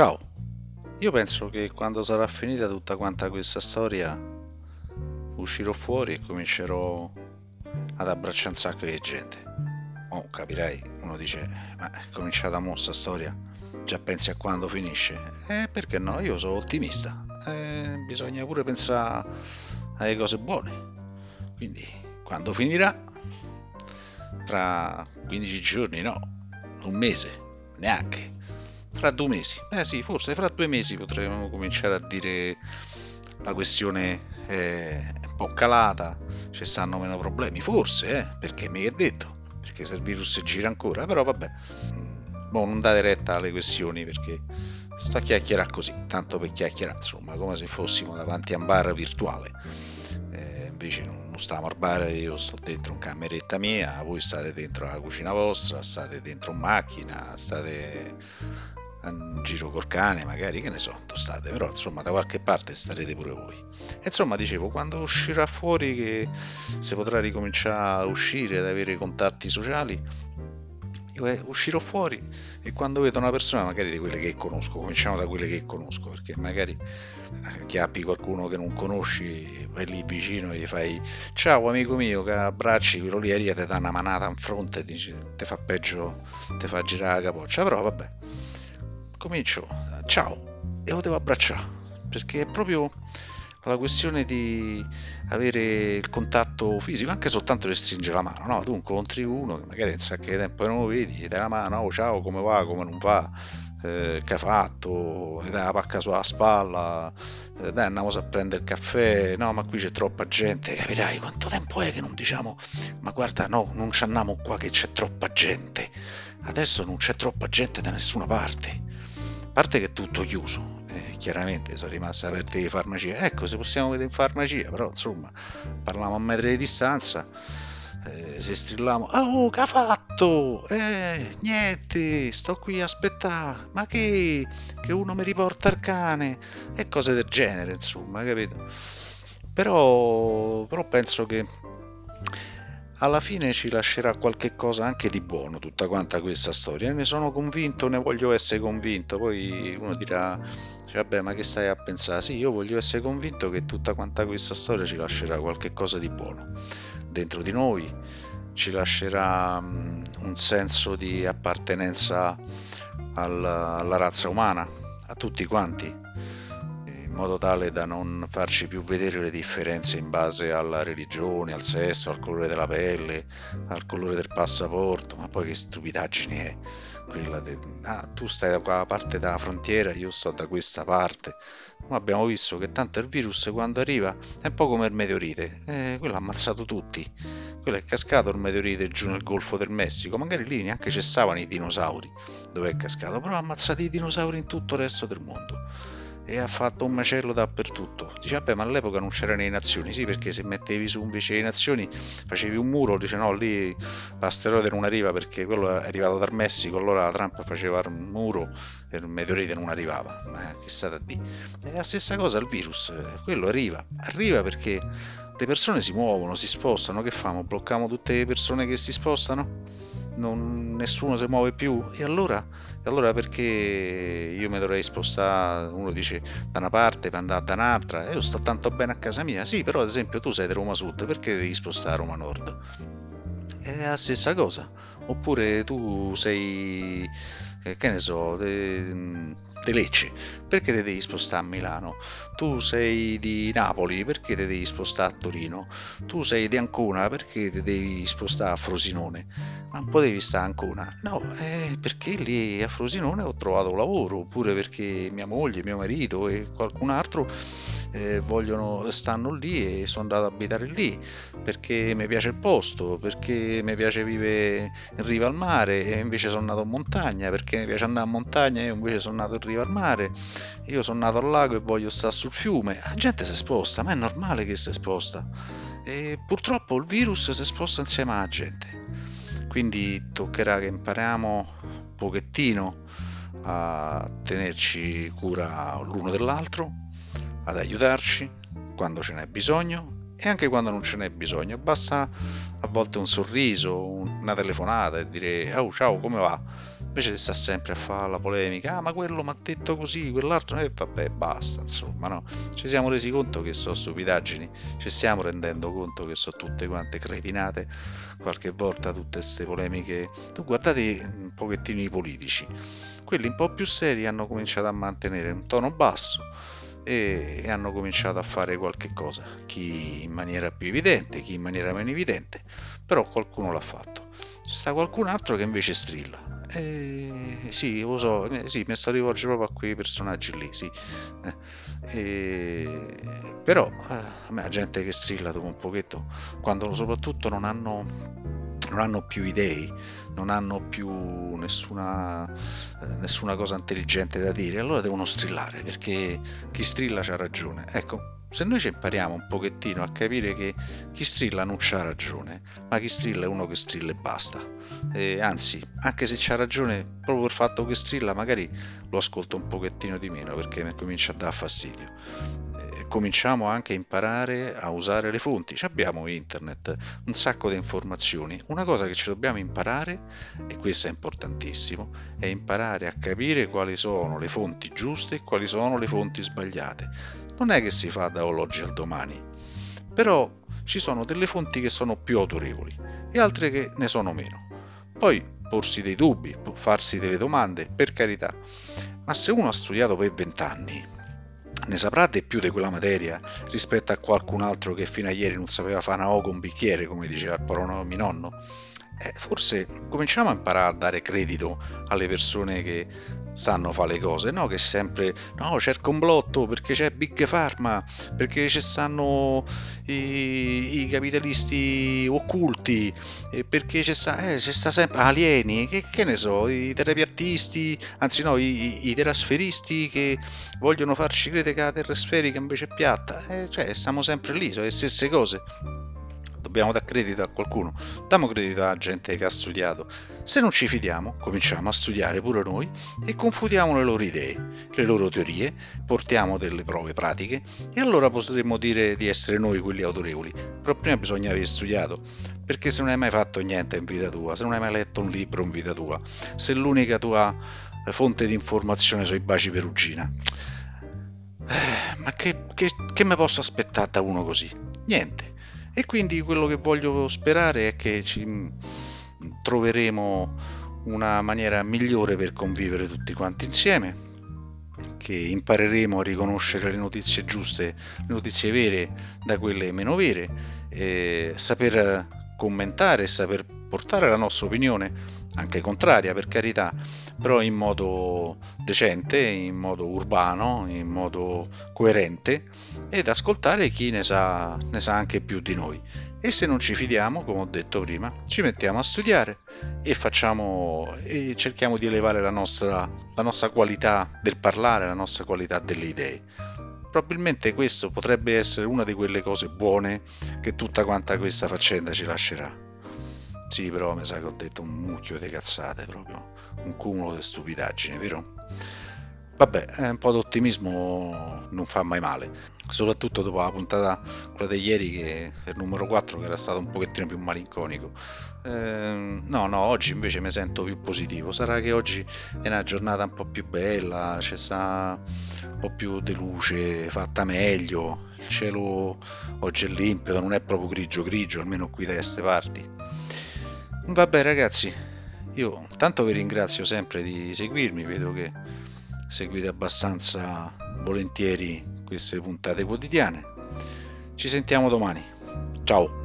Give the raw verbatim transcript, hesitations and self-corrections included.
Ciao, io penso che quando sarà finita tutta quanta questa storia uscirò fuori e comincerò ad abbracciare un sacco di gente. Oh, capirai, uno dice, ma è cominciata mo sta storia, già pensi a quando finisce? Eh, perché no, io sono ottimista, eh, bisogna pure pensare alle cose buone, quindi quando finirà, tra quindici giorni no, un mese, neanche, fra due mesi, eh sì, forse fra due mesi potremmo cominciare a dire la questione è un po' calata, ci stanno meno problemi, forse, eh, perché mi è detto, perché se il virus gira ancora, però vabbè, boh, non date retta alle questioni perché sto a chiacchierare così, tanto per chiacchierare, insomma, come se fossimo davanti a un bar virtuale, eh, invece non stiamo al bar, io sto dentro in cameretta mia, voi state dentro la cucina vostra, state dentro in macchina, state in giro col cane magari, che ne so, state, però insomma da qualche parte starete pure voi. E insomma dicevo, quando uscirà fuori che si potrà ricominciare a uscire, ad avere contatti sociali, io uscirò fuori e quando vedo una persona, magari di quelle che conosco, cominciamo da quelle che conosco, perché magari chiappi qualcuno che non conosci, vai lì vicino e gli fai ciao amico mio, che abbracci quello lì, e ti dà una manata in fronte, ti fa peggio, ti fa girare la capoccia, però vabbè, comincio ciao e lo devo abbracciare, perché è proprio la questione di avere il contatto fisico, anche soltanto di stringere la mano, no? Tu incontri uno che magari un sacco di tempo non lo vedi, gli dai la mano, oh, ciao, come va, come non va, eh, che ha fatto, gli dai la pacca sulla spalla, eh, dai, andiamo a prendere il caffè, no, ma qui c'è troppa gente, capirai, quanto tempo è che non diciamo, ma guarda, no, non ci andiamo qua che c'è troppa gente, adesso non c'è troppa gente da nessuna parte, a parte che è tutto chiuso. Chiaramente sono rimaste aperte le farmacie, ecco, se possiamo vedere in farmacia, però insomma parliamo a metri di distanza, eh, se strilliamo oh che ha fatto, eh, niente, sto qui a aspettare, ma che che uno mi riporta il cane e cose del genere, insomma, capito? Però, però penso che alla fine ci lascerà qualche cosa anche di buono tutta quanta questa storia, ne sono convinto, ne voglio essere convinto. Poi uno dirà, vabbè, ma che stai a pensare? Sì, io voglio essere convinto che tutta quanta questa storia ci lascerà qualche cosa di buono dentro di noi, ci lascerà um, un senso di appartenenza alla, alla razza umana, a tutti quanti, in modo tale da non farci più vedere le differenze in base alla religione, al sesso, al colore della pelle, al colore del passaporto, ma poi che stupidaggine è quella de... ah, tu stai da quella parte della frontiera, io sto da questa parte, ma abbiamo visto che tanto il virus quando arriva è un po' come il meteorite, eh, quello ha ammazzato tutti, quello è cascato il meteorite giù nel Golfo del Messico, magari lì neanche cessavano i dinosauri dove è cascato, però ha ammazzato i dinosauri in tutto il resto del mondo e ha fatto un macello dappertutto. Dice, vabbè, ma all'epoca non c'erano le nazioni, sì, perché se mettevi su invece le nazioni facevi un muro, dice no, lì l'asteroide non arriva perché quello è arrivato dal Messico, allora Trump faceva un muro e il meteorite non arrivava, ma che stata di. È la stessa cosa il virus, quello arriva, arriva perché le persone si muovono, si spostano, che famo? Blocchiamo tutte le persone che si spostano? Non, nessuno si muove più e allora, e allora perché io mi dovrei spostare, uno dice da una parte per andare da un'altra, io sto tanto bene a casa mia, sì, però ad esempio tu sei di Roma Sud, perché devi spostare a Roma Nord? È la stessa cosa. Oppure tu sei, che ne so, de, de Lecce, perché te devi spostare a Milano? Tu sei di Napoli, perché te devi spostare a Torino? Tu sei di Ancona, perché te devi spostare a Frosinone? Ma non potevi stare a Ancona? No, eh, perché lì a Frosinone ho trovato lavoro, oppure perché mia moglie, mio marito e qualcun altro eh, vogliono, stanno lì e sono andato ad abitare lì, perché mi piace il posto, perché mi piace vivere in riva al mare e invece sono nato in montagna, perché mi piace andare in montagna e io invece sono nato in riva al mare, io sono nato al lago e voglio stare sul fiume. La gente si sposta, ma è normale che si sposta, e purtroppo il virus si sposta insieme alla gente, quindi toccherà che impariamo un pochettino a tenerci cura l'uno dell'altro, ad aiutarci quando ce n'è bisogno e anche quando non ce n'è bisogno, basta a volte un sorriso, una telefonata e dire oh ciao come va, invece si sta sempre a fare la polemica, ah ma quello mi ha detto così, quell'altro, e vabbè basta, insomma no, ci siamo resi conto che sono stupidaggini, ci stiamo rendendo conto che sono tutte quante cretinate, qualche volta tutte queste polemiche, guardate un pochettino i politici, quelli un po' più seri hanno cominciato a mantenere un tono basso, e hanno cominciato a fare qualche cosa, chi in maniera più evidente, chi in maniera meno evidente, però qualcuno l'ha fatto. C'è sta qualcun altro che invece strilla, e sì, lo so, sì, mi sto rivolgendo proprio a quei personaggi lì, sì. E però a me la gente che strilla dopo un pochetto, quando soprattutto non hanno non hanno più idee, non hanno più nessuna, eh, nessuna cosa intelligente da dire, allora devono strillare, perché chi strilla c'ha ragione. Ecco, se noi ci impariamo un pochettino a capire che chi strilla non c'ha ragione, ma chi strilla è uno che strilla e basta, e anzi, anche se c'ha ragione, proprio il fatto che strilla magari lo ascolto un pochettino di meno, perché mi comincia a dar fastidio. Cominciamo anche a imparare a usare le fonti, abbiamo internet, un sacco di informazioni, una cosa che ci dobbiamo imparare, e questo è importantissimo, è imparare a capire quali sono le fonti giuste e quali sono le fonti sbagliate. Non è che si fa da oggi al domani, però ci sono delle fonti che sono più autorevoli e altre che ne sono meno. Poi porsi dei dubbi, farsi delle domande, per carità, ma se uno ha studiato per vent'anni, ne saprate più di quella materia rispetto a qualcun altro che fino a ieri non sapeva fare una O con un bicchiere, come diceva il parono mio nonno? Eh, forse cominciamo a imparare a dare credito alle persone che sanno fare le cose, no? Che sempre, no, c'è il complotto perché c'è Big Pharma, perché ci stanno i, i capitalisti occulti, perché c'è sta, eh, c'è sta sempre alieni, che, che ne so, i terrapiattisti, anzi no, i, i terrasferisti che vogliono farci credere che la terra è sferica invece è piatta, eh, cioè stiamo sempre lì, sono le stesse cose. Dobbiamo dare credito a qualcuno, diamo credito alla gente che ha studiato. Se non ci fidiamo, cominciamo a studiare pure noi e confutiamo le loro idee, le loro teorie, portiamo delle prove pratiche e allora potremmo dire di essere noi quelli autorevoli. Però prima bisogna aver studiato, perché se non hai mai fatto niente in vita tua, se non hai mai letto un libro in vita tua, se l'unica tua fonte di informazione sono i baci perugina, eh, ma che, che, che mi posso aspettare da uno così? Niente. E quindi quello che voglio sperare è che ci troveremo una maniera migliore per convivere tutti quanti insieme, che impareremo a riconoscere le notizie giuste, le notizie vere da quelle meno vere, e saper commentare, saper portare la nostra opinione, anche contraria per carità, però in modo decente, in modo urbano, in modo coerente, ed ascoltare chi ne sa, ne sa anche più di noi. E se non ci fidiamo, come ho detto prima, ci mettiamo a studiare e facciamo e cerchiamo di elevare la nostra, la nostra qualità del parlare, la nostra qualità delle idee. Probabilmente questo potrebbe essere una di quelle cose buone che tutta quanta questa faccenda ci lascerà. Sì, però mi sa che ho detto un mucchio di cazzate, proprio un cumulo di stupidaggini, vero? Vabbè, un po' d'ottimismo non fa mai male, soprattutto dopo la puntata, quella di ieri, che è il numero quattro, che era stato un pochettino più malinconico. Eh, no, no, oggi invece mi sento più positivo. Sarà che oggi è una giornata un po' più bella, c'è sta un po' più di luce, fatta meglio, il cielo oggi è limpido, non è proprio grigio grigio, almeno qui da queste parti. Vabbè ragazzi, io tanto vi ringrazio sempre di seguirmi, vedo che seguite abbastanza volentieri queste puntate quotidiane. Ci sentiamo domani, ciao!